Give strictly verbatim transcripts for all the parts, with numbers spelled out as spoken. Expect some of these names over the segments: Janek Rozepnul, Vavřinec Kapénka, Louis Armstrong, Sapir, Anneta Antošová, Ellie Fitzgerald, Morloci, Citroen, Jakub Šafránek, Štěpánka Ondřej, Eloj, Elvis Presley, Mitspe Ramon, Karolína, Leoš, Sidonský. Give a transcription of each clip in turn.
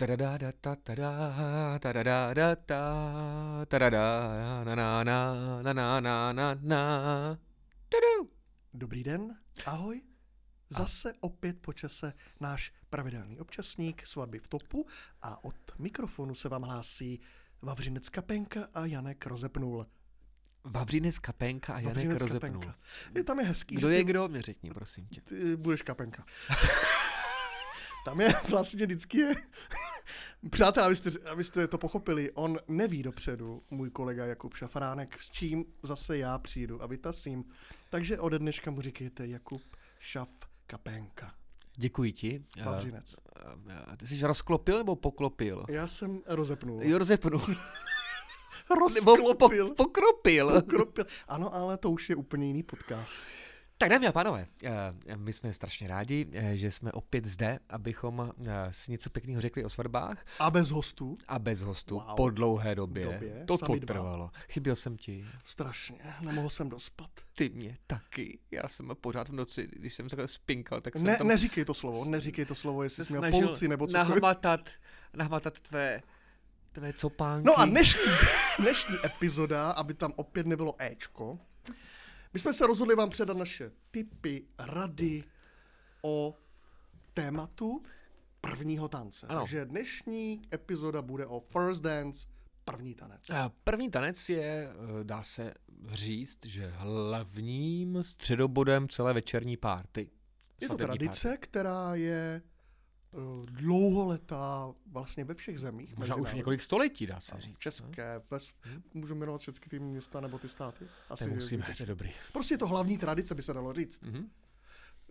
Tadadada tadadada tadadada tadadada na na na na na na na. Dobrý den, ahoj. Zase opět po čase náš pravidelný občasník svatby v topu a od mikrofonu se vám hlásí Vavřinec Kapénka a Janek Rozepnul. Vavřinec Kapénka a Janek Rozepnul. Je, tam je hezký. Kdo je kdo, mě řekni, prosím tě. Ty budeš Kapénka. Tam je vlastně vždycky je... Přátelé, abyste, abyste to pochopili, on neví dopředu, můj kolega Jakub Šafránek, s čím zase já přijdu a vytasím. Takže ode dneška mu říkejte Jakub Šaf Kapénka. Děkuji ti. Vavřinec. Ty jsi rozklopil nebo poklopil? Já jsem rozepnul. Jo, rozepnul. Rozklopil. Po, pokropil. Pokropil. Ano, ale to už je úplně jiný podcast. Tak dámy a pánové, my jsme strašně rádi, že jsme opět zde, abychom si něco pěkného řekli o svatbách. A bez hostů. A bez hostů, wow. Po dlouhé době. době Toto trvalo. Chyběl jsem ti. Strašně, nemohl jsem dospat. Ty mě taky. Já jsem pořád v noci, když jsem takhle spinkal, tak jsem ne, tam... Neříkej to slovo, neříkej to slovo, jestli jsi měl polci nebo cokoliv. Nahmatat, nahmatat tvé... tvé copánky. No a dnešní, dnešní epizoda, aby tam opět nebylo éčko. My jsme se rozhodli vám předat naše tipy, rady o tématu prvního tance. Ano. Takže dnešní epizoda bude o first dance, první tanec. První tanec je, dá se říct, že hlavním středobodem celé večerní párty. Je to tradice, party, která je dlouholetá vlastně ve všech zemích. Možná už několik století, dá se říct. České, bez, můžeme jmenovat všechny ty města nebo ty státy? Asi to musíme, to je dobrý. Prostě je to hlavní tradice, by se dalo říct. Mm-hmm.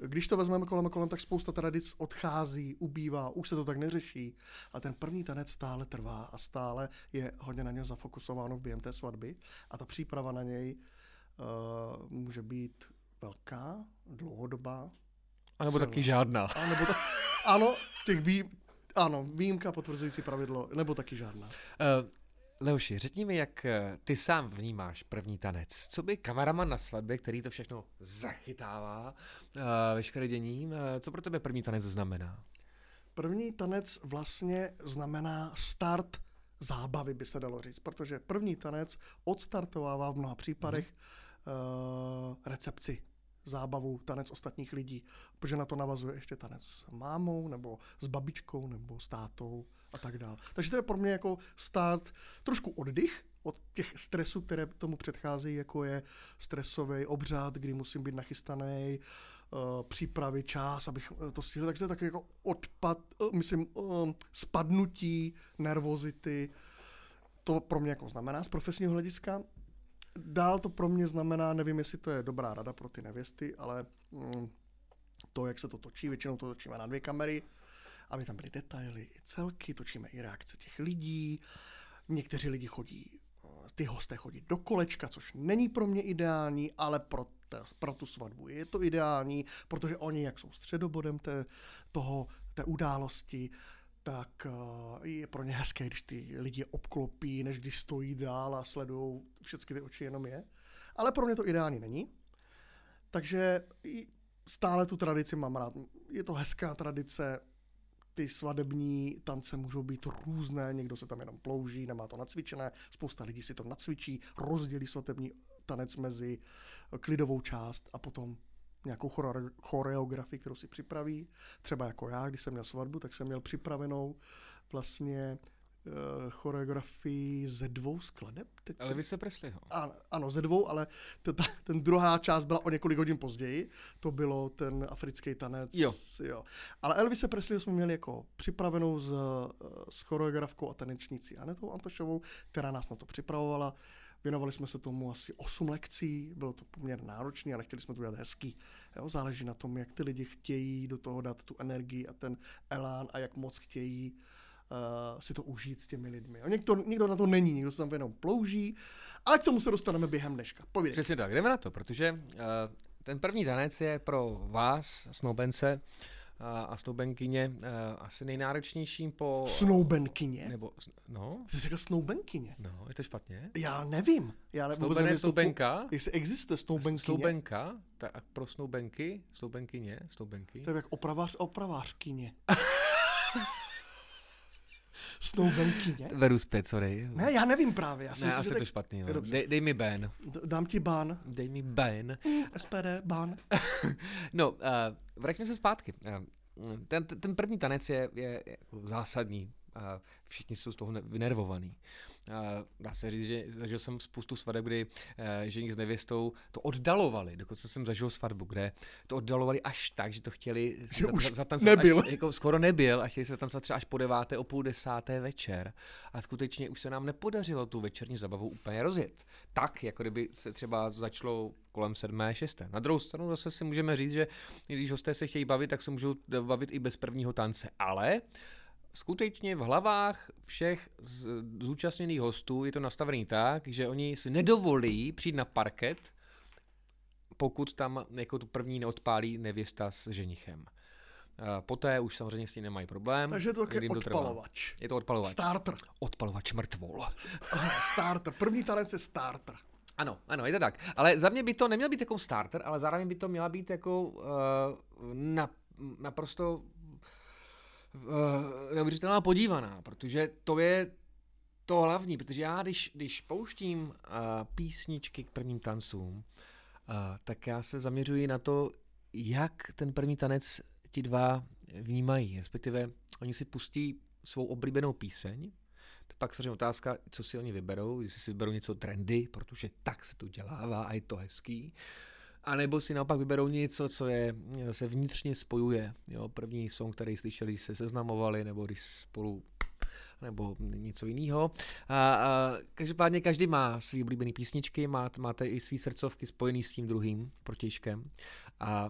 Když to vezmeme kolem a kolem, tak spousta tradic odchází, ubývá, už se to tak neřeší. A ten první tanec stále trvá a stále je hodně na něj zafokusováno během té svatby. A ta příprava na něj uh, může být velká, dlouhodobá. A nebo taky žádná. A nebo ta... Ano, těch vý... ano, výjimka potvrzující pravidlo, nebo taky žádná. Uh, Leoši, řekni mi, jak ty sám vnímáš první tanec. Co by kameraman na svatbě, který to všechno zachytává uh, veškeré dění, uh, co pro tebe první tanec znamená? První tanec vlastně znamená start zábavy, by se dalo říct, protože první tanec odstartovává v mnoha případech uh, recepci. Zábavu, tanec ostatních lidí, protože na to navazuje ještě tanec s mámou, nebo s babičkou, nebo s tátou a tak dále. Takže to je pro mě jako start, trošku oddych od těch stresů, které tomu předchází, jako je stresový obřad, kdy musím být nachystaný, přípravy, čas, abych to stihl. Takže to je taky jako odpad, myslím, spadnutí, nervozity. To pro mě jako znamená z profesního hlediska. Dál to pro mě znamená, nevím, jestli to je dobrá rada pro ty nevěsty, ale mm, to, jak se to točí, většinou to točíme na dvě kamery, aby tam byly detaily i celky, točíme i reakce těch lidí. Někteří lidi chodí, ty hosté chodí do kolečka, což není pro mě ideální, ale pro, te, pro tu svatbu je to ideální, protože oni, jak jsou středobodem té, toho, té události, tak je pro ně hezké, když ty lidi obklopí, než když stojí dál a sledují všechny ty oči jenom je. Ale pro mě to ideální není. Takže stále tu tradici mám rád. Je to hezká tradice, ty svadební tance můžou být různé, někdo se tam jenom plouží, nemá to nacvičené, spousta lidí si to nacvičí, rozdělí svatební tanec mezi klidovou část a potom nějakou choreografii, kterou si připraví. Třeba jako já, když jsem měl svatbu, tak jsem měl připravenou vlastně uh, choreografii ze dvou skladeb. Elvise Presleyho. Ano, ano, ze dvou, ale t- t- ten druhá část byla o několik hodin později. To bylo ten africký tanec. Jo. Jo. Ale Elvise Presleyho jsme měli jako připravenou s, s choreografkou a tanečnicí Annetou Antošovou, která nás na to připravovala. Věnovali jsme se tomu asi osm lekcí, bylo to poměrně náročné, ale chtěli jsme to udělat hezký. Jo, záleží na tom, jak ty lidi chtějí do toho dát tu energii a ten elán a jak moc chtějí uh, si to užít s těmi lidmi. Jo, někdo, někdo na to není, někdo se tam jenom plouží, ale k tomu se dostaneme během dneška. Povídej. Přesně tak, jdeme na to, protože uh, ten první tanec je pro vás, snoubence, a snoubenkyně asi nejnáročnějším po... Snoubenkyně? Nebo, no. Ty jsi řekl snoubenkyně. No, je to špatně? Já nevím. Já nevím. Snouben je snoubenka. Jestli existuje snoubenkyně. Snoubenka, tak pro snoubenky, snoubenkyně, snoubenky. To je jak opravář a opravářkyně. snou velkyně. Beru zpět, sorry. Ne, já nevím právě. Já jsem ne, asi to tak... špatný. No. Dej, dej mi ban. Dám ti ban. Dej mi ban. Mm, S P D, ban. No, uh, vraťme se zpátky. Uh, ten, ten první tanec je, je, je zásadní. A všichni jsou z toho vynervovaní. A dá se říct, že zažil jsem spoustu svateb, kdy ženich s nevěstou to oddalovali. Dokonce jsem zažil svatbu, kde to oddalovali až tak, že to chtěli že za, už za, za nebyl. Až, jako skoro nebyl a chtěli se tam třeba až po deváté, o půl desáté večer. A skutečně už se nám nepodařilo tu večerní zabavu úplně rozjet. Tak, jako kdyby se třeba začalo kolem sedmé, šesté. Na druhou stranu zase si můžeme říct, že když hosté se chtějí bavit, tak se můžou bavit i bez prvního tance. Ale skutečně v hlavách všech zúčastněných hostů je to nastavený tak, že oni si nedovolí přijít na parket, pokud tam jako tu první neodpálí nevěsta s ženichem. Poté už samozřejmě s tím nemají problém. Takže je to taky odpalovač. To je to odpalovač. Starter. Odpalovač mrtvol. Starter. První talent je starter. Ano, ano, je to tak. Ale za mě by to neměl být jako starter, ale zároveň by to měla být jako uh, na, naprosto... Uh, neuvěřitelná podívaná, protože to je to hlavní, protože já, když, když pouštím uh, písničky k prvním tancům, uh, tak já se zaměřuji na to, jak ten první tanec ti dva vnímají, respektive oni si pustí svou oblíbenou píseň, pak samozřejmě otázka, co si oni vyberou, jestli si vyberou něco trendy, protože tak se to dělává a je to hezký, a nebo si naopak vyberou něco, co je, se vnitřně spojuje. Jo, první song, který slyšeli, když se seznamovali, nebo když spolu, nebo něco jiného. A, a, každopádně každý má svý oblíbený písničky, má, máte i svý srdcovky spojený s tím druhým protějškem. A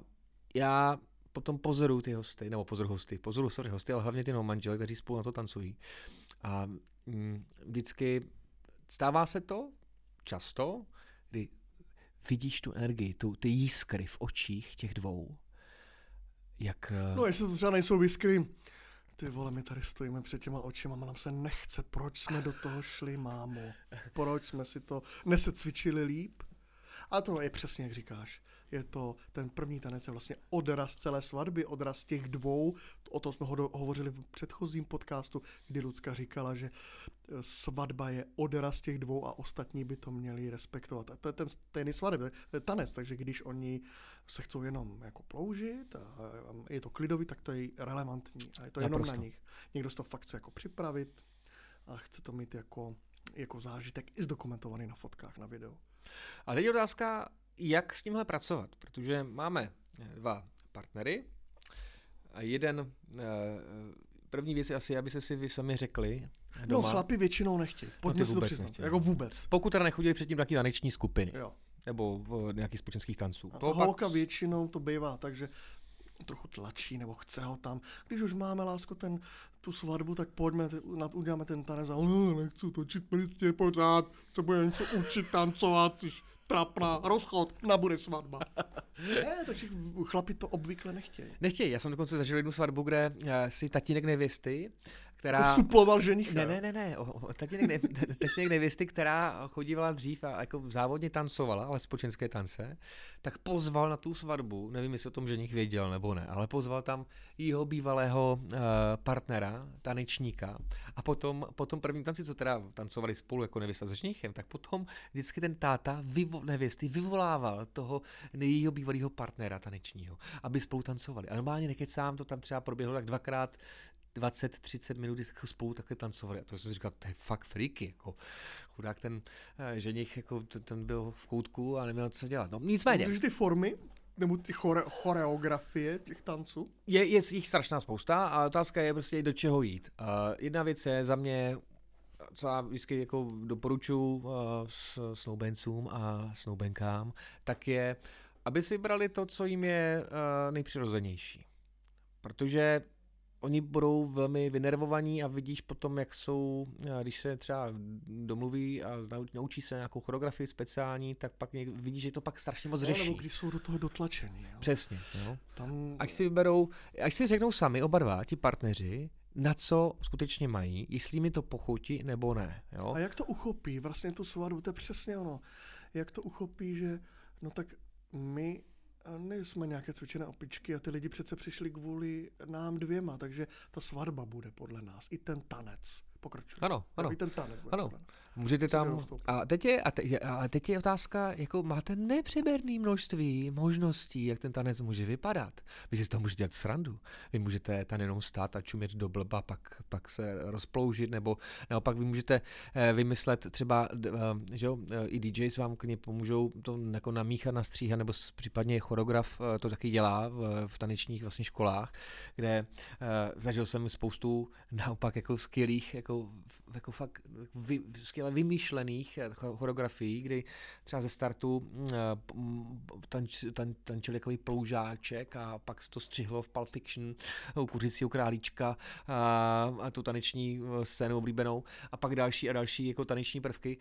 já potom pozoruju ty hosty, nebo pozoruju hosty, pozoruju sorry hosty, ale hlavně ty no manžele, kteří spolu na to tancují. A mm, vždycky stává se to často, kdy vidíš tu energii, tu, ty jiskry v očích těch dvou. Jak... No jestli to třeba nejsou jiskry. Ty vole, my tady stojíme před těma očima, nám se nechce. Proč jsme do toho šli, mámo? Proč jsme si to nesecvičili líp? A to je přesně, jak říkáš. Je to ten první tanec, je vlastně odraz celé svatby, odraz těch dvou. O tom jsme ho hovořili v předchozím podcastu, kdy Lucka říkala, že svatba je odraz těch dvou a ostatní by to měli respektovat. A to je ten stejný svateb, tanec, takže když oni se chcou jenom jako ploužit a je to klidový, tak to je relevantní. A je to jenom na nich. Někdo si to fakt chce jako připravit a chce to mít jako, jako zážitek i zdokumentovaný na fotkách, na videu. A teď je otázka, jak s tímhle pracovat, protože máme dva partnery a jeden, první věc je asi, abyste si vy sami řekli doma. No chlapi většinou nechtějí, pojďme no, si to přiznat, jako vůbec. Pokud teda nechodili předtím nějaký taneční skupiny, jo. Nebo nějakých společenských tanců. A holka pak... většinou to bývá, takže trochu tlačí nebo chce ho tam. Když už máme, lásko, ten, tu svatbu, tak pojďme, uděláme ten tanec a nechci točit plitě pořád, se bude něco učit tancovat, trapná, rozchod, nabude svatba. Ne, takže chlapi to obvykle nechtějí. Nechtějí, já jsem dokonce zažil jednu svatbu, kde si tatínek nevěsty, která... To suploval ženicha. Ne, ne, ne, ne. O, tatínek, ne... tatínek nevěsty, která chodívala dřív a jako závodně tancovala, ale společenské tance, tak pozval na tu svatbu, nevím, jestli o tom ženich věděl nebo ne, ale pozval tam jeho bývalého uh, partnera, tanečníka a potom, potom první tanci, co teda tancovali spolu jako nevěsta se ženichem, tak potom vždycky ten táta vyvo... nevěsty vyvolával toho jejího bývalého partnera tanečního, aby spolu tancovali. A normálně nekecám, to tam třeba proběhlo tak dvakrát dvacet třicet minut, spolu takhle tancovali. A to jsem říkal, to je fakt freaky, jako chudák ten ženich, jako ten byl v koutku a neměl co dělat. No nicméně. Můžeš ty formy, nebo ty chore, choreografie těch tanců? Je, je jich strašná spousta a otázka je prostě do čeho jít. Uh, jedna věc je za mě, co já vždycky jako doporučuji uh, s snoubencům a snoubenkám, tak je, aby si vybrali to, co jim je uh, nejpřirozenější. Protože oni budou velmi vynervovaní a vidíš potom, jak jsou, když se třeba domluví a naučí se nějakou choreografii speciální, tak pak vidíš, že to pak strašně moc řeší. No, nebo když jsou do toho dotlačení. Jo? Přesně. Jo? Tam... Až si vyberou, až si řeknou sami oba dva, ti partneři, na co skutečně mají, jestli mi to pochutí nebo ne. Jo? A jak to uchopí, vlastně tu svatbu, to je přesně ono. Jak to uchopí, že no tak my nejsme nějaké cvičené opičky a ty lidi přece přišli kvůli nám dvěma, takže ta svatba bude podle nás, i ten tanec pokračuje. Ano, ano. Ten tanec bude ano. Můžete tam. A teď, je, a, teď, a teď je otázka, jako máte nepřeberné množství možností, jak ten tanec může vypadat. Vy si z toho můžete dělat srandu. Vy můžete tam jenom stát a čumět do blba, pak, pak se rozploužit, nebo naopak vy můžete vymyslet třeba, že jo, i D Js vám klidně pomůžou to jako namíchat, nastříhat, nebo případně choreograf to taky dělá v tanečních vlastně školách, kde zažil jsem spoustu naopak jako skvělých, jako, jako fakt vy, skvěle vymýšlených choreografií, kdy třeba ze startu tanč, tan, tančil takový ploužáček a pak se to střihlo v Pulp Fiction u Kuřicího králíčka a, a tu taneční scénu oblíbenou a pak další a další jako taneční prvky.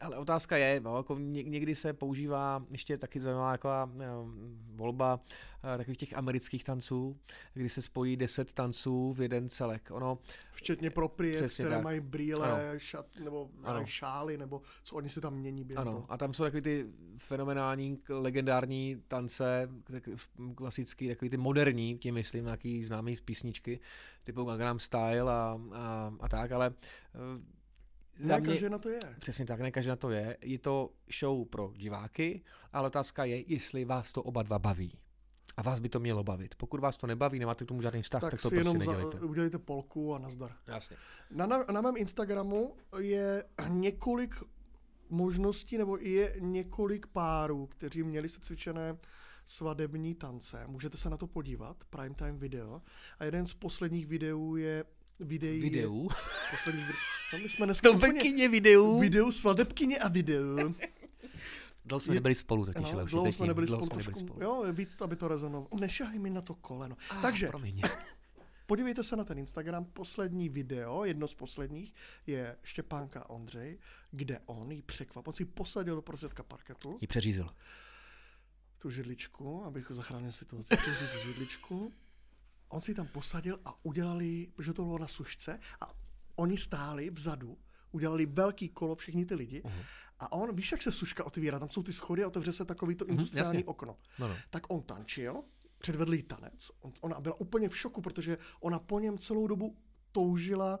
Ale otázka je, no, jako někdy se používá ještě taky zajímavá jako volba takových těch amerických tanců, kdy se spojí deset tanců v jeden celek. Ono, včetně propriet, které tak mají brýle, šat, nebo ano. šály, nebo co oni se tam mění během toho. A tam jsou takový ty fenomenální, legendární tance, klasický, takový ty moderní, tím myslím, nějaký známý písničky, typu Gangnam Style a, a, a tak, ale ne každé na to je. Přesně tak, ne každé na to je. Je to show pro diváky, ale otázka je, jestli vás to oba dva baví. A vás by to mělo bavit. Pokud vás to nebaví, nemáte k tomu žádný vztah, tak, tak to prostě nedělejte. Tak si jenom udělejte polku a nazdar. Jasně. Na, na, na mém Instagramu je několik možností, nebo je několik párů, kteří měli se cvičené svadební tance. Můžete se na to podívat, primetime video. A jeden z posledních videů je videí. Videů? Poslední no, my jsme dneska úplně videů. Videu, svadebkyně a videu. Dlouho jsme nebyli spolu, tak těžilo. No, dlouho jsme nebyli spolu, trošku, jo, víc, aby to rezonovalo. Nešahaj mi na to koleno. Ah, takže, podívejte se na ten Instagram, poslední video, jedno z posledních, je Štěpánka Ondřej, kde on jí překvap, on si posadil do prostředka parketu. Jí přeřízil. Tu židličku, abych zachránil situaci, přeřízil židličku. On si tam posadil a udělali, že to bylo na sušce, a oni stáli vzadu, udělali velký kolo, všichni ty lidi, uh-huh. A on, víš, jak se suška otvírá, tam jsou ty schody a otevře se takový to industriální mm, okno. No, no. Tak on tančil, předvedl jí tanec. On, ona byla úplně v šoku, protože ona po něm celou dobu toužila,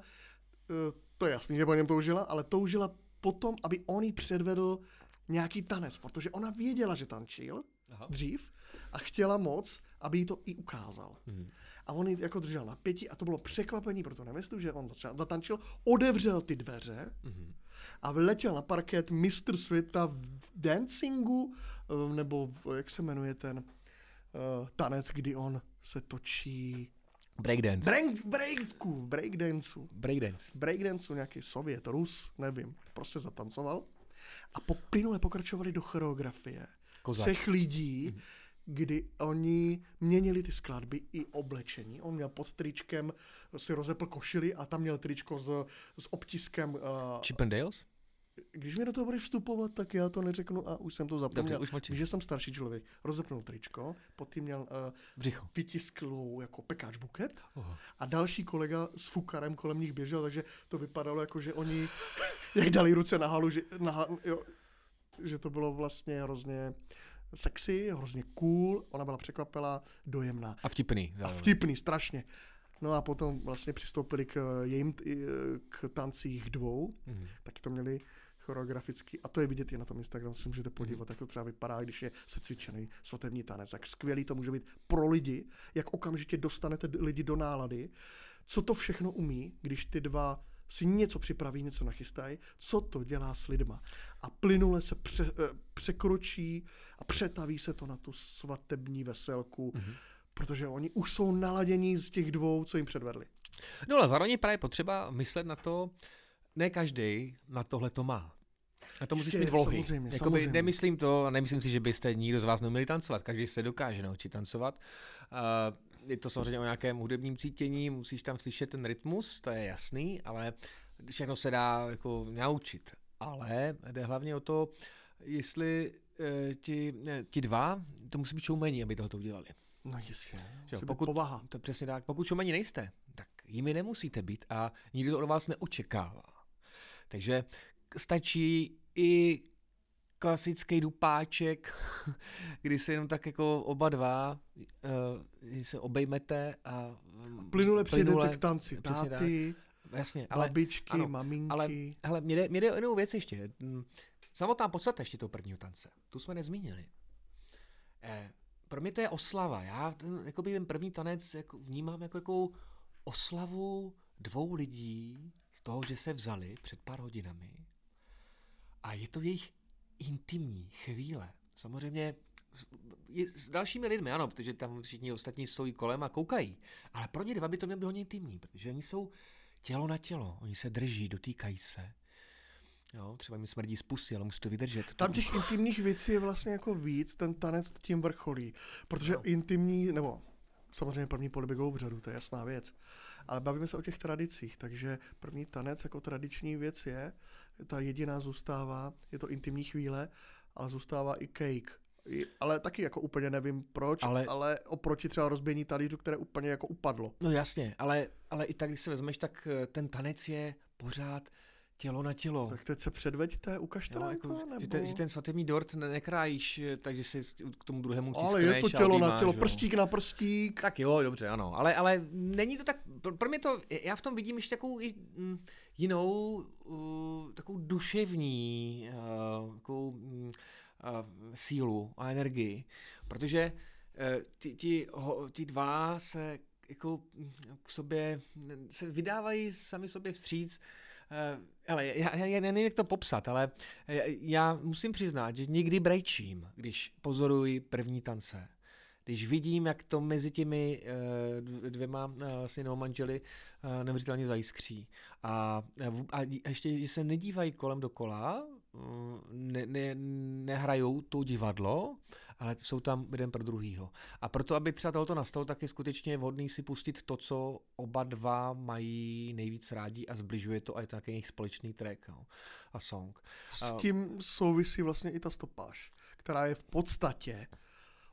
to je jasný, že po něm toužila, ale toužila potom, aby on jí předvedl nějaký tanec, protože ona věděla, že tančil Aha. dřív a chtěla moc, aby jí to i ukázal. Mm. A on jí jako držel napětí a to bylo překvapení, proto nemyslím, že on zatančil, odevřel ty dveře, mm. a vletěl na parket mistr světa v dancingu, nebo v, jak se jmenuje ten uh, tanec, kdy on se točí. Breakdance. Break, breakku, breakdanceu. Breakdance. Breakdanceu, nějaký Sovět, Rus, nevím, prostě zatancoval. A po plynule pokračovali do choreografie Kozak. Všech lidí, mm-hmm. kdy oni měnili ty skladby i oblečení. On měl pod tričkem, si rozepl košili a tam měl tričko s, s obtiskem... Uh, Chip and Dales? Když mi do toho bude vstupovat, tak já to neřeknu a už jsem to zapomněl. Dobře, že jsem starší člověk. Rozepnul tričko, pod tím měl uh, vytisklou jako pekáč buket oh. a další kolega s fukarem kolem nich běžel, takže to vypadalo jako, že oni jak dali ruce na halu, že, na halu jo, že to bylo vlastně hrozně... sexy, hrozně cool, ona byla překvapená, dojemná. A vtipný. A vtipný, strašně. No a potom vlastně přistoupili k jejím, k tancích dvou, mm-hmm. taky to měli choreograficky, a to je vidět i na tom Instagramu, si můžete podívat, mm-hmm. jak to třeba vypadá, když je secvičený svatební tanec. Tak skvělý to může být pro lidi, jak okamžitě dostanete lidi do nálady, co to všechno umí, když ty dva si něco připraví, něco nachystají, co to dělá s lidma. A plynule se pře, překročí a přetaví se to na tu svatební veselku, mm-hmm. protože oni už jsou naladění z těch dvou, co jim předvedli. No ale zároveň právě potřeba myslet na to, ne každý na tohle to má. A to musíš mít vlohy. Samozřejmě, jakoby, samozřejmě. Nemyslím to, nemyslím si, že byste nikdo z vás neměli tancovat. Každý se dokáže naučit tancovat. Uh, Je to samozřejmě o nějakém hudebním cítění, musíš tam slyšet ten rytmus, to je jasný, ale všechno se dá jako naučit. Ale jde hlavně o to, jestli e, ti, ne, ti dva, to musí být šoumení, aby tohle to udělali. No jistě, musí pokud, být povaha. To přesně tak. Pokud šoumení nejste, tak jimi nemusíte být a nikdo to od vás neočekává. Takže stačí i klasický dupáček, kdy se jenom tak jako oba dva uh, se obejmete a... Um, plynule přijdete k tanci. Táty, jasně, ale, babičky, ano, maminky. Ale hele, mě jde, mě jde jinou věc ještě. Samotná podstata ještě toho prvního tance. Tu jsme nezmínili. Eh, pro mě to je oslava. Já ten, jakoby, ten první tanec jako, vnímám jako, jako oslavu dvou lidí z toho, že se vzali před pár hodinami. A je to jejich intimní chvíle. Samozřejmě s, je, s dalšími lidmi, ano, protože tam všichni ostatní stojí kolem a koukají. Ale pro ně dva by to mělo být hodně intimní, protože oni jsou tělo na tělo. Oni se drží, dotýkají se. Jo, třeba mi smrdí z pusy, ale musí to vydržet. Tam těch intimních věcí je vlastně jako víc, ten tanec tím vrcholí. Protože no. intimní, nebo samozřejmě první polibigou obřadu, to je jasná věc. Ale bavíme se o těch tradicích, takže první tanec jako tradiční věc je, ta jediná zůstává, je to intimní chvíle, ale zůstává i cake. Ale taky jako úplně nevím proč, ale, ale oproti třeba rozbění talířů, které úplně jako upadlo. No jasně, ale, ale i tak, když se vezmeš, tak ten tanec je pořád tělo na tělo. Tak teď se předveďte, ukažte jo, nám jako, to, nebo... Že ten, že ten svatební dort ne- nekrájíš, takže si k tomu druhému tiskneš. Ale je to tělo na tělo, jo. Prstík na prstík. Tak jo, dobře, ano. Ale, ale není to tak, pro mě to, já v tom vidím ještě takovou jinou, uh, takovou duševní uh, takovou, uh, sílu a energii, protože uh, ti, ti, ho, ti dva se jako k sobě, se vydávají sami sobě vstříc. Hele, já, já, já nevím, jak to popsat, ale já, já musím přiznat, že někdy brejčím, když pozoruji první tance. Když vidím, jak to mezi těmi dvěma synou manželi neuvěřitelně zajiskří. A, a ještě, že se nedívají kolem dokola, ne, ne, nehrajou to divadlo, ale jsou tam jeden pro druhýho. A proto, aby třeba tohoto nastalo, tak je skutečně vhodný si pustit to, co oba dva mají nejvíc rádi a zbližuje to, a je to taky jejich společný track no, a song. S tím souvisí vlastně i ta stopáž, která je v podstatě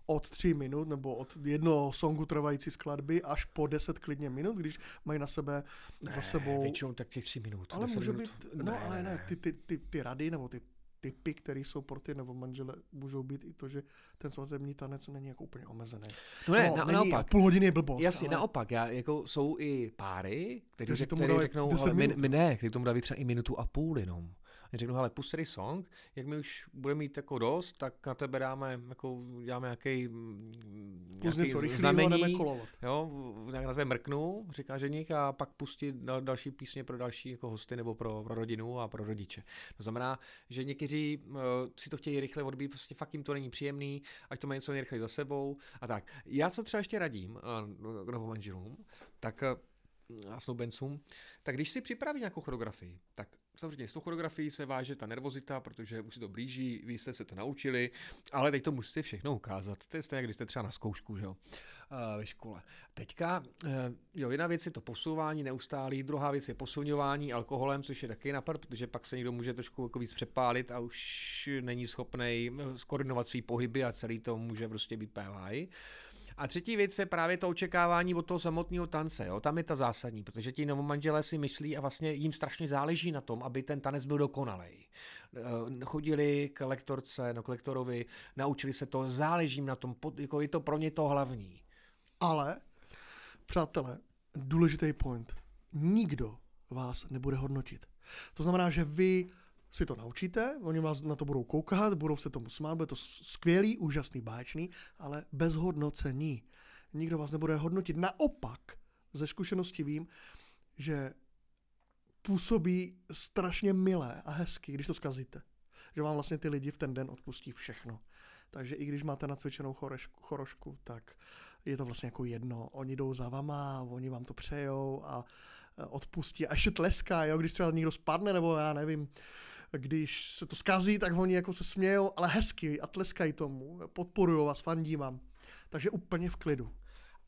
od tří minut nebo od jednoho songu trvající skladby až po deset klidně minut, když mají na sebe ne, za sebou... Většinou tak těch tři minut. Ale může minut. být... No ne, ale ne, ty, ty, ty, ty rady nebo ty typy, které jsou pro ty nebo manžele, můžou být i to, že ten svatební tanec není jako úplně omezený. No ne, no, na, naopak. Půl hodiny je blbost. Jasně, ale... naopak. Já, jako, jsou i páry, kteří řek, řeknou, ale minut, my, my ne, kteří tomu dají třeba i minutu a půl jenom. Řeknu, hele, pusej song, jak my už budeme mít jako dost, tak na tebe dáme, jako děláme nějaký znamení, jo, nějak na tebe mrknu, říká ženich, a pak pustí další písně pro další jako hosty nebo pro, pro rodinu a pro rodiče. To znamená, že někteří uh, si to chtějí rychle odbít, prostě fakt jim to není příjemný, ať to mají něco nejrychleji za sebou a tak. Já co třeba ještě radím uh, novomanželům, tak uh, a snoubencům, tak když si připraví nějakou choreografii, tak samozřejmě s tou choreografií se váže ta nervozita, protože už si to blíží, vy jste se to naučili, ale teď to musíte všechno ukázat. To je stejně, když jste třeba na zkoušku, že jo, ve škole. Teďka, jo, jedna věc je to posouvání neustálý, druhá věc je posuňování alkoholem, což je taky napad, protože pak se někdo může trošku jako víc přepálit a už není schopnej skoordinovat svý pohyby a celý to může prostě být pévaj. A třetí věc je právě to očekávání od toho samotného tance. Jo? Tam je ta zásadní, protože ti novomanželé si myslí a vlastně jim strašně záleží na tom, aby ten tanec byl dokonalej. Chodili k lektorce, no k lektorovi, naučili se to, záležím na tom, jako je to pro ně to hlavní. Ale, přátelé, důležitý point. Nikdo vás nebude hodnotit. To znamená, že vy si to naučíte, oni vás na to budou koukat, budou se tomu smát, bude to skvělý, úžasný, báječný, ale bez hodnocení. Nikdo vás nebude hodnotit. Naopak, ze zkušenosti vím, že působí strašně milé a hezky, když to zkazíte. Že vám vlastně ty lidi v ten den odpustí všechno. Takže i když máte nacvičenou chorošku, chorošku, tak je to vlastně jako jedno. Oni jdou za vama, oni vám to přejou a odpustí. A ještě tleská, jo, když třeba někdo spadne, nebo já nevím, když se to zkazí, tak oni jako se smějou, ale hezky a tleskají tomu, podporujou vás, fandí vám. Takže úplně v klidu.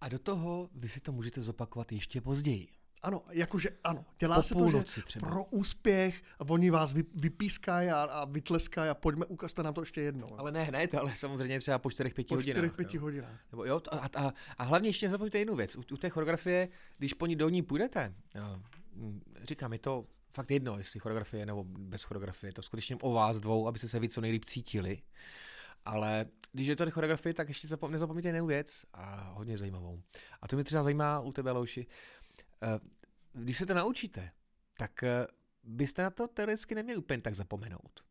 A do toho vy si to můžete zopakovat ještě později. Ano, jakože ano, dělá po se to, že třeba pro úspěch, oni vás vypískají a, a vytleskají a pojďme, ukažte nám to ještě jednou. Ale ne hned, ale samozřejmě třeba po čtyřech pěti hodinách. Po čtyřech pěti hodinách. Nebo jo, a, a, a hlavně ještě nezapomeňte jednu věc. U, u té choreografie, když po ní do ní půjdete, jo, říkám, je to fakt jedno, jestli choreografie nebo bez choreografie, je to skutečně o vás dvou, abyste se vy co nejlíp cítili. Ale když je to choreografie, tak ještě zapom- nezapomeňte jednu věc a hodně zajímavou. A to mě třeba zajímá u tebe, Leoši. Když se to naučíte, tak byste na to teoreticky neměli úplně tak zapomenout.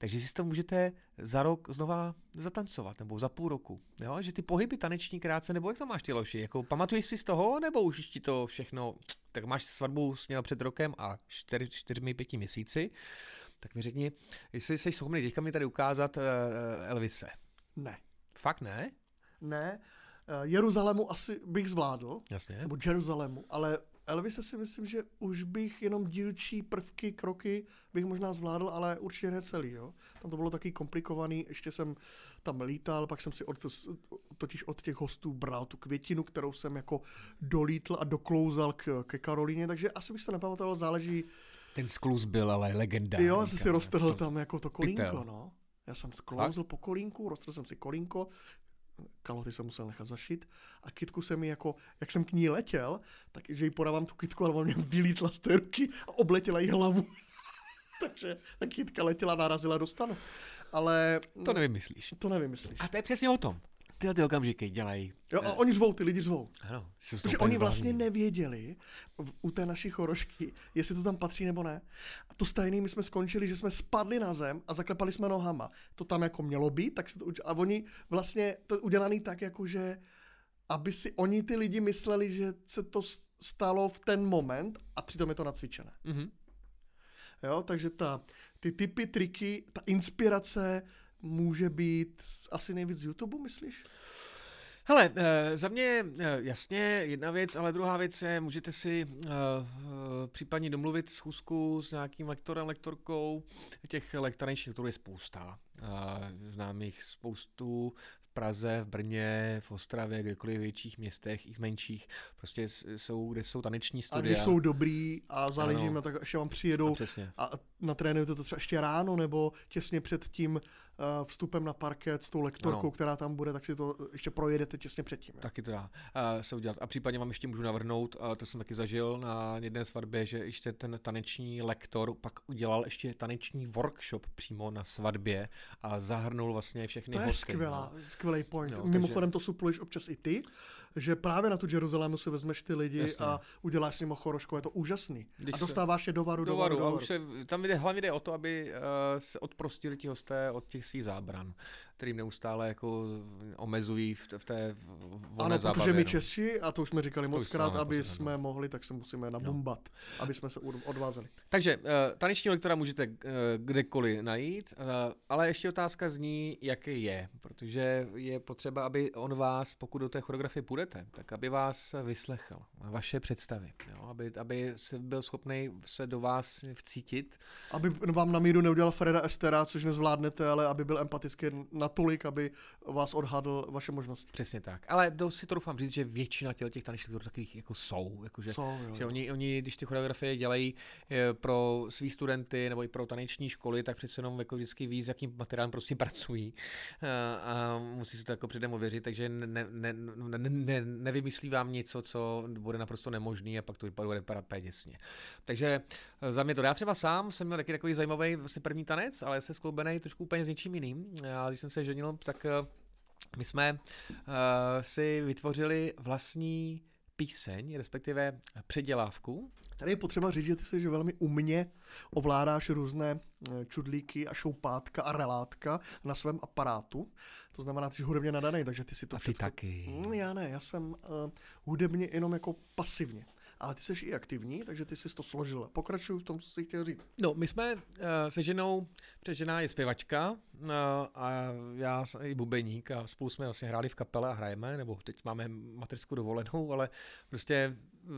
Takže si to můžete za rok znova zatancovat, nebo za půl roku. Jo? Že ty pohyby taneční krátce, nebo jak to máš ty Loši? Jako, pamatuješ si z toho, nebo už ti to všechno... Tak máš svatbu směl před rokem a čtyři, čtyřmi, pěti měsíci. Tak mi řekni, jestli jsi schopný teďka mi tady ukázat uh, Elvise. Ne. Fakt ne? Ne. Uh, Jeruzalému asi bych zvládl. Jasně. Nebo Jeruzalému, ale... Elvise si myslím, že už bych jenom dílčí prvky, kroky bych možná zvládl, ale určitě ne celý. Jo? Tam to bylo taky komplikovaný, ještě jsem tam lítal, pak jsem si od, totiž od těch hostů bral tu květinu, kterou jsem jako dolítl a doklouzal k, ke Karolíně, takže asi bych se nepamatoval, záleží. Ten skluz byl ale legendární. Jo, jsem si roztrhl tam jako to kolínko. No. Já jsem sklouzl po kolínku, roztrhl jsem si kolínko, kaloty jsem musel nechat zašit a kytku se mi jako, jak jsem k ní letěl, takže jí podávám tu kytku, ale ona mě vylítla z té ruky a obletěla jí hlavu. Takže ta kytka letěla, narazila do stanu. Ale... To nevymyslíš. To nevymyslíš. A to je přesně o tom. Tyhle ty okamžiky dělají. Jo, a oni zvou, ty lidi zvou. Ano. Protože oni vlastně nevěděli v, u té naší chorošky, jestli to tam patří nebo ne. A to stejný, my jsme skončili, že jsme spadli na zem a zaklepali jsme nohama. To tam jako mělo být, tak se to udělali. A oni vlastně to udělaný tak, jako že aby si oni ty lidi mysleli, že se to stalo v ten moment a přitom je to nacvičené. Mm-hmm. Jo, takže ta, ty typy, triky, ta inspirace může být asi nejvíc z YouTube, myslíš? Hele, za mě jasně jedna věc, ale druhá věc je, můžete si případně domluvit schůzku s nějakým lektorem, lektorkou. Těch lektorejších lektorů je spousta. Znám jich spoustu v Praze, v Brně, v Ostravě, kdekoliv v větších městech, i v menších. Prostě jsou, kde jsou taneční studia. A když jsou dobrý a záleží, tak ještě vám přijedou a, a natrénujete to třeba ještě ráno nebo těsně před tím vstupem na parket s tou lektorkou, ano, která tam bude, tak si to ještě projedete těsně předtím. Je? Taky to dá uh, se udělat. A případně vám ještě můžu navrhnout, uh, to jsem taky zažil na jedné svatbě, že ještě ten taneční lektor pak udělal ještě taneční workshop přímo na svatbě a zahrnul vlastně všechny hosty. To je hosty, skvělá, no. Skvělej point. No, mimochodem takže... to supluješ občas i ty, že právě na tu Jeruzalému si vezmeš ty lidi. Jasně. A uděláš s nimi choroško, je to úžasný. Když a dostáváš se... je do varu, do varu. Do varu. A už se, tam jde, hlavně jde o to, aby uh, se odprostili ti hosté od těch svých zábran, kterým neustále jako omezují v, v té volné ano, zábavě. Ano, protože my Češi, a to už jsme říkali mockrát, aby to jsme no. mohli, tak se musíme nabombat, no. aby jsme se odvázeli. Takže uh, tanečního lektora můžete uh, kdekoliv najít, uh, ale ještě otázka zní, jaký je, protože je potřeba, aby on vás, pokud do té choreografie půjdete, tak aby vás vyslechl, vaše představy, jo? Aby, aby byl schopný se do vás vcítit. Aby vám na míru neudělal Freda Estera, což nezvládnete, ale aby byl empatický natolik, aby vás odhadl vaše možnosti. Přesně tak. Ale to si to doufám říct, že většina těch tanečních lektorů takových jako jsou. Jako že, jsou že oni, oni, když ty choreografie dělají pro svý studenty nebo i pro taneční školy, tak přece jenom jako vždycky ví, s jakým materiálem prostě pracují. A, a musí se to jako předem ověřit, takže ne, ne, ne, ne, nevymyslí vám něco, co bude naprosto nemožný a pak to vypadá úplně děsně. Takže za mě to dá. Třeba sám jsem měl taky takový zajímavý vlastně první tanec, ale se skloubený trošku úplně s něčím jiným. Já, když jsem se ženil, tak my jsme uh, si vytvořili vlastní píseň, respektive předělávku. Tady je potřeba říct, že ty si že velmi umně ovládáš různé čudlíky a šoupátka a relátka na svém aparátu. To znamená, ty jsi hudebně nadaný, takže ty si to všechno... A ty všechno... taky. Já ne, já jsem uh, hudebně jenom jako pasivně. Ale ty jsi i aktivní, takže ty jsi to složil. Pokračuju v tom, co jsi chtěl říct. No, my jsme uh, se ženou, protože žena je zpěvačka uh, a já jsem i bubeník a spolu jsme vlastně hráli v kapele a hrajeme, nebo teď máme mateřskou dovolenou, ale prostě uh,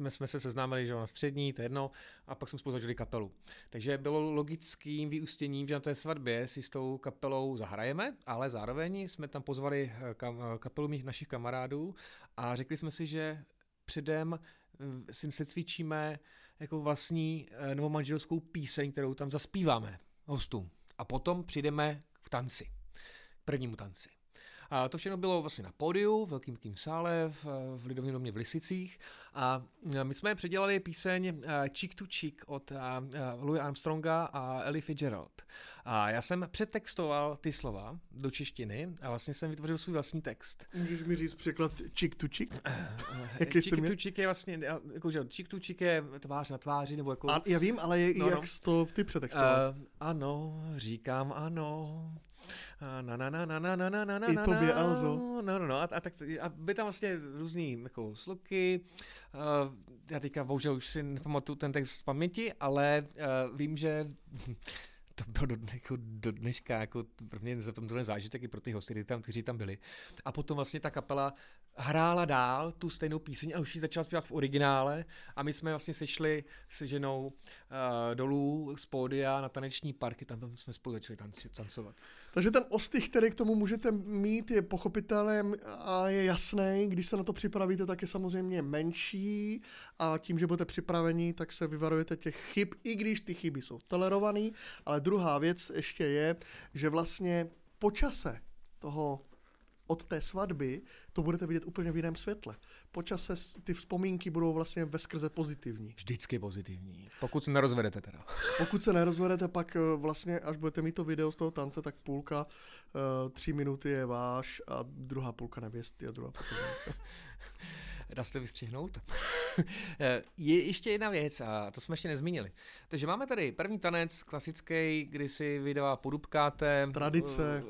my jsme se seznámili, že na střední, to jedno, a pak jsme spolu zažili kapelu. Takže bylo logickým vyústěním, že na té svatbě si s tou kapelou zahrajeme, ale zároveň jsme tam pozvali kam- kapelu mých našich kamarádů a řekli jsme si, že předem se cvičíme jako vlastní novomanželskou píseň, kterou tam zaspíváme hostům. A potom přijdeme k tanci, k prvnímu tanci. A to všechno bylo vlastně na pódiu, v velkým kým sále, v, v Lidovém domě v Lisicích. A my jsme předělali píseň Cheek to Cheek od Louis Armstronga a Ellie Fitzgerald. A já jsem přetextoval ty slova do češtiny a vlastně jsem vytvořil svůj vlastní text. Můžeš mi říct překlad Cheek to Cheek? Cheek to Cheek je vlastně, jakože Cheek to Cheek je tvář na tváři, nebo jako... A já vím, ale je, no, jak no. to ty přetextoval? Uh, ano, říkám ano. Na na na na na na na na na. I tobě, Alzo. No, no, no. A, a, tak, a byly tam vlastně různý jako sloky. Uh, já teďka bohužel už si nepamatuju ten text z paměti, ale uh, vím, že... To bylo do, jako do dneška jako pro mě nezapomnělý zážitek i pro ty hosty, kteří tam, kteří tam byli. A potom vlastně ta kapela hrála dál tu stejnou píseň a už ji začala zpívat v originále. A my jsme vlastně sešli se ženou uh, dolů z pódia na taneční parky, tam jsme spolu začali tanci, tancovat. Takže ten ostych, který k tomu můžete mít, je pochopitelem a je jasný. Když se na to připravíte, tak je samozřejmě menší a tím, že budete připraveni, tak se vyvarujete těch chyb, i když ty chyby jsou tolerované, ale druhá věc ještě je, že vlastně po čase toho od té svatby to budete vidět úplně v jiném světle. Po čase ty vzpomínky budou vlastně veskrze pozitivní. Vždycky pozitivní. Pokud se nerozvedete teda. Pokud se nerozvedete, pak vlastně, až budete mít to video z toho tance, tak půlka tři minuty je váš a druhá půlka nevěsty a druhá půlka nevěsty. Dá se to vystřihnout? Je ještě jedna věc a to jsme ještě nezmínili. Takže máme tady první tanec, klasický, kdy si vydává podubkáte. Tradice.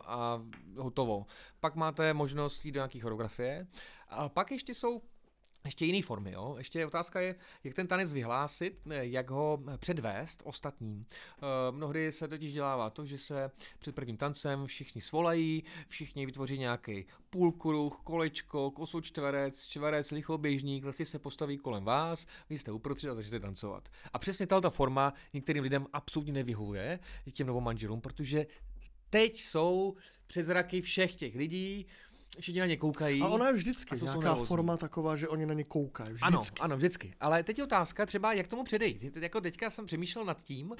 A hotovo. Pak máte možnost jít do nějaký choreografie. A pak ještě jsou ještě jiné formy. Jo? Ještě otázka je, jak ten tanec vyhlásit, jak ho předvést ostatním. Mnohdy se totiž dělává to, že se před prvním tancem všichni svolají, všichni vytvoří nějaký půlkruh, kolečko, kosočtverec, čtverec, lichoběžník, vlastně se postaví kolem vás, vy jste uprostřed a začnete tancovat. A přesně tato forma některým lidem absolutně nevyhovuje, těm novomanželům, protože teď jsou přes zraky všech těch lidí, všichni na ně koukají. A ona je vždycky nějaká forma taková, že oni na ně koukají. Vždycky. Ano, ano, vždycky. Ale teď je otázka třeba, jak tomu předejít. Jako teďka jsem přemýšlel nad tím, uh,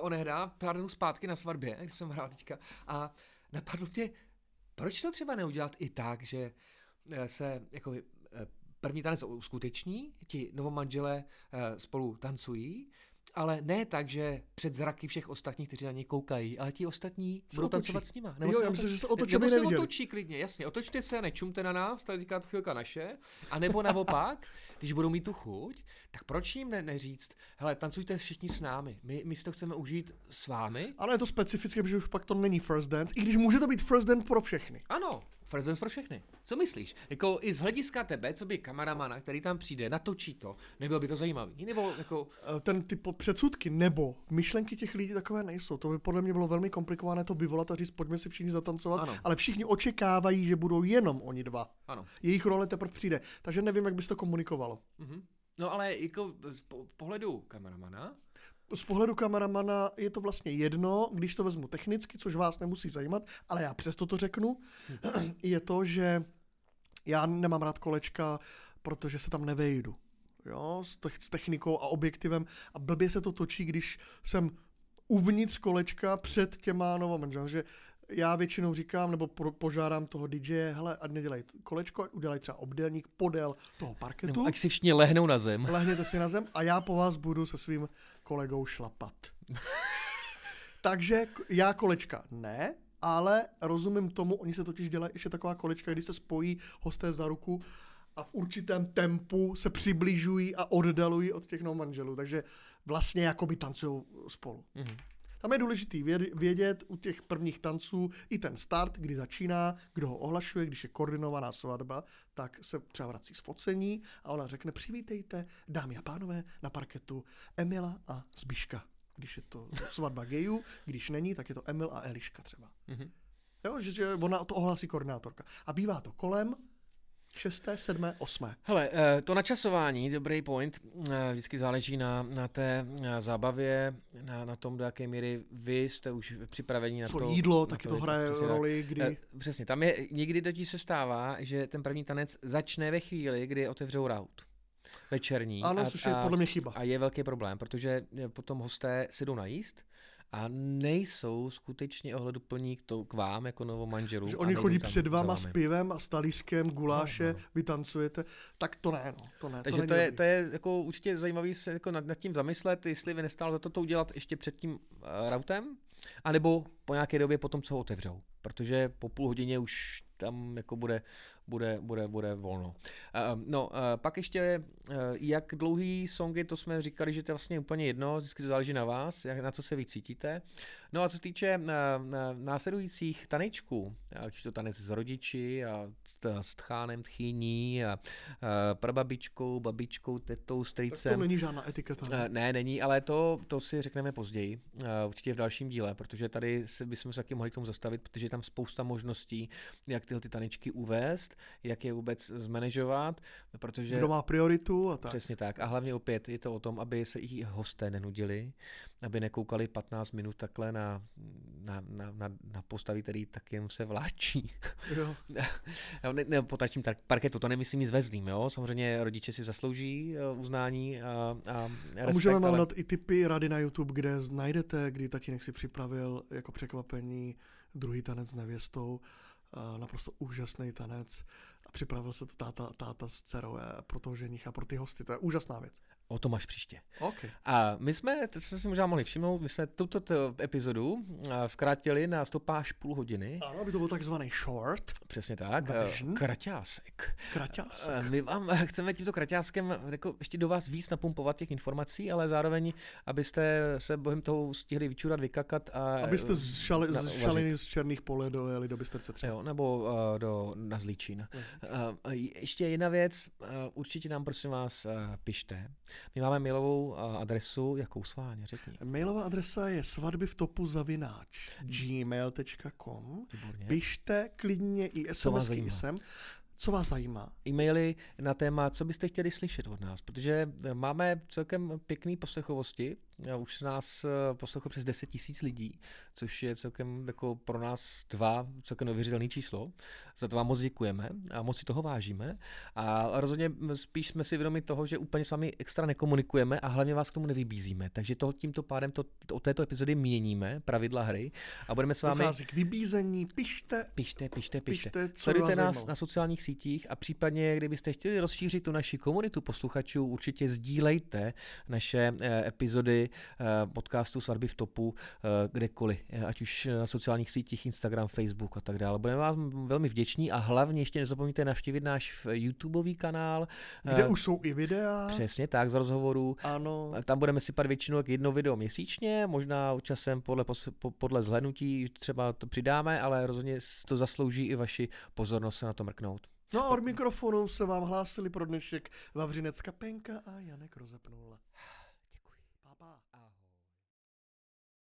onehdá pár dnů zpátky na svatbě, když jsem hrál teďka, a napadlo mě, proč to třeba neudělat i tak, že se jako první tanec uskuteční, ti novomanželé uh, spolu tancují, ale ne tak, že před zraky všech ostatních, kteří na něj koukají, ale ti ostatní budou tancovat s nima. Nebo jo, já myslím, že se otočí, nebo se otočí klidně, jasně. Otočte se, nečumte na nás, tady říká chvilka naše. A nebo naopak, když budou mít tu chuť, tak proč jim ne- neříct, hele, tancujte všichni s námi, my, my si to chceme užít s vámi. Ale je to specifické, protože už pak to není first dance, i když může to být first dance pro všechny. Ano, first dance pro všechny. Co myslíš? Jako i z hlediska tebe, co by kameramana, který tam přijde, natočí to, nebylo by to zajímavý? Nebo jako... Ten typ předsudky nebo myšlenky těch lidí takové nejsou. To by podle mě bylo velmi komplikované to vyvolat a říct, pojďme si všichni zatancovat, ano. Ale všichni očekávají, že budou jenom oni dva. Ano. Jejich role teprve přijde, takže nevím, jak bys to komunikovalo. Mm-hmm. No ale jako z pohledu kameramana? Z pohledu kameramana je to vlastně jedno, když to vezmu technicky, což vás nemusí zajímat, ale já přesto to řeknu, hm. je to, že já nemám rád kolečka, protože se tam nevejdu. Jo, s technikou a objektivem a blbě se to točí, když jsem uvnitř kolečka před těma novomanželama, že já většinou říkám, nebo pro, požádám toho D J, hele, ať nedělej kolečko, ať udělej třeba obdélník podél toho parketu. Ať si všichni lehnou na zem. Lehněte si na zem a já po vás budu se svým kolegou šlapat. Takže já kolečka ne, ale rozumím tomu, oni se totiž dělají ještě taková kolečka, když se spojí hosté za ruku a v určitém tempu se přibližují a oddalují od těch novomanželů. Takže vlastně jakoby tancují spolu. Mm-hmm. Tam je důležitý vědět u těch prvních tanců i ten start, kdy začíná, kdo ho ohlašuje, když je koordinovaná svatba, tak se třeba vrací z focení a ona řekne, přivítejte, dámy a pánové, na parketu Emila a Zbiška. Když je to svatba gejů, když není, tak je to Emil a Eliška třeba. Mm-hmm. Jo, že, že ona to ohlásí koordinátorka. A bývá to kolem šesté, sedmé, osmé. Hele, to načasování, dobrý point, vždycky záleží na, na té na zábavě, na, na tom, do jaké míry vy jste už připraveni na to. To jídlo, taky to, to hraje přesně, roli, kdy... Přesně, tam je, někdy totiž se stává, že ten první tanec začne ve chvíli, kdy otevřou raut. Večerní. Ano, což je podle mě chyba. A je velký problém, protože potom hosté se jdou najíst a nejsou skutečně ohleduplní k, to, k vám jako novomanželům. Že oni chodí před váma s pivem a s talířkem guláše, no, no. Vy tancujete, tak to ne, no, to ne. Takže to, to, je, to je jako určitě zajímavý se jako nad, nad tím zamyslet, jestli by nestálo za to to udělat ještě před tím uh, rautem, anebo po nějaké době potom, co ho otevřou, protože po půl hodině už tam jako bude, bude, bude, bude volno. Uh, no, uh, pak ještě, uh, jak dlouhý songy, to jsme říkali, že to je vlastně úplně jedno, vždycky to záleží na vás, jak, na co se vy cítíte. No a co se týče uh, následujících tanečků, když to tanec s rodiči a t- s tchánem, tchýní a uh, prababičkou, babičkou, tetou, strýcem. Tak to není žádná etiketa. Ne? Uh, ne, není, ale to, to si řekneme později, uh, určitě v dalším díle, protože tady se, bychom se taky mohli k tomu zastavit, protože je tam spousta možností, jak tyhle ty tanečky uvést, jak je vůbec zmanežovat, protože... Kdo má prioritu a tak. Přesně tak. A hlavně opět je to o tom, aby se i hosté nenudili, aby nekoukali patnáct minut takhle na, na, na, na, na postavy, který tak jen se vláčí. Jo. ne, ne, potačím parketu, to nemyslím nic ve zlým, jo. Samozřejmě rodiče si zaslouží uznání a, a respekt. A můžeme ale... mít i tipy, rady na YouTube, kde najdete, kdy tatínek si připravil jako překvapení druhý tanec s nevěstou. Naprosto úžasný tanec. Připravil se to táta, táta s dcerou pro toho ženicha, pro ty hosty. To je úžasná věc. O tom až příště. Okay. A my jsme, to jste si možná mohli všimnout, my jsme tuto epizodu zkrátili na stopáž půl hodiny. Ano, by to byl takzvaný short. Přesně tak. Version. Kraťásek. Kraťásek. My vám chceme tímto kraťáskem jako ještě do vás víc napumpovat těch informací, ale zároveň, abyste se bohem toho stihli vyčurat, vykakat. A abyste z, šali, z šaliny z Černých pole dojeli do Bystrce třeba. Jo, nebo do, na Zlíčín. Uh, ještě jedna věc, uh, určitě nám prosím vás uh, pište. My máme mailovou uh, adresu, jakou sváně, řekni. Mailová adresa je svatby v topu zavináč gmail tečka com. Pište klidně i SMSky sem. Co vás zajímá? E-maily na téma, co byste chtěli slyšet od nás, protože máme celkem pěkný poslechovosti. Už se nás poslouchalo přes deset tisíc lidí, což je celkem jako pro nás dva celkem neuvěřitelné číslo. Za to vám moc děkujeme a moc si toho vážíme. A rozhodně spíš jsme si vědomi toho, že úplně s vámi extra nekomunikujeme a hlavně vás k tomu nevybízíme. Takže to, tímto pádem to, od této epizody měníme pravidla hry a budeme s vámi... Dochází k vybízení, pište. Pište, pište, pište. pište Sledujte nás na sociálních sítích a případně, kdybyste chtěli rozšířit tu naši komunitu posluchačů, určitě sdílejte naše epizody podcastu Svatby v topu kdekoliv, ať už na sociálních sítích, Instagram, Facebook a tak dále. Budeme vám velmi vděční a hlavně ještě nezapomeňte navštívit náš YouTubeový kanál. Kde uh, už jsou i videa. Přesně tak, z rozhovorů. Ano. Tam budeme sypat většinou jak jedno video měsíčně, možná časem podle, podle zhlédnutí třeba to přidáme, ale rozhodně to zaslouží i vaši pozornost se na to mrknout. No a od mikrofonu se vám hlásili pro dnešek Vavřinec Kapénka a Janek Rozepnul. Děkuji. Pa, pa.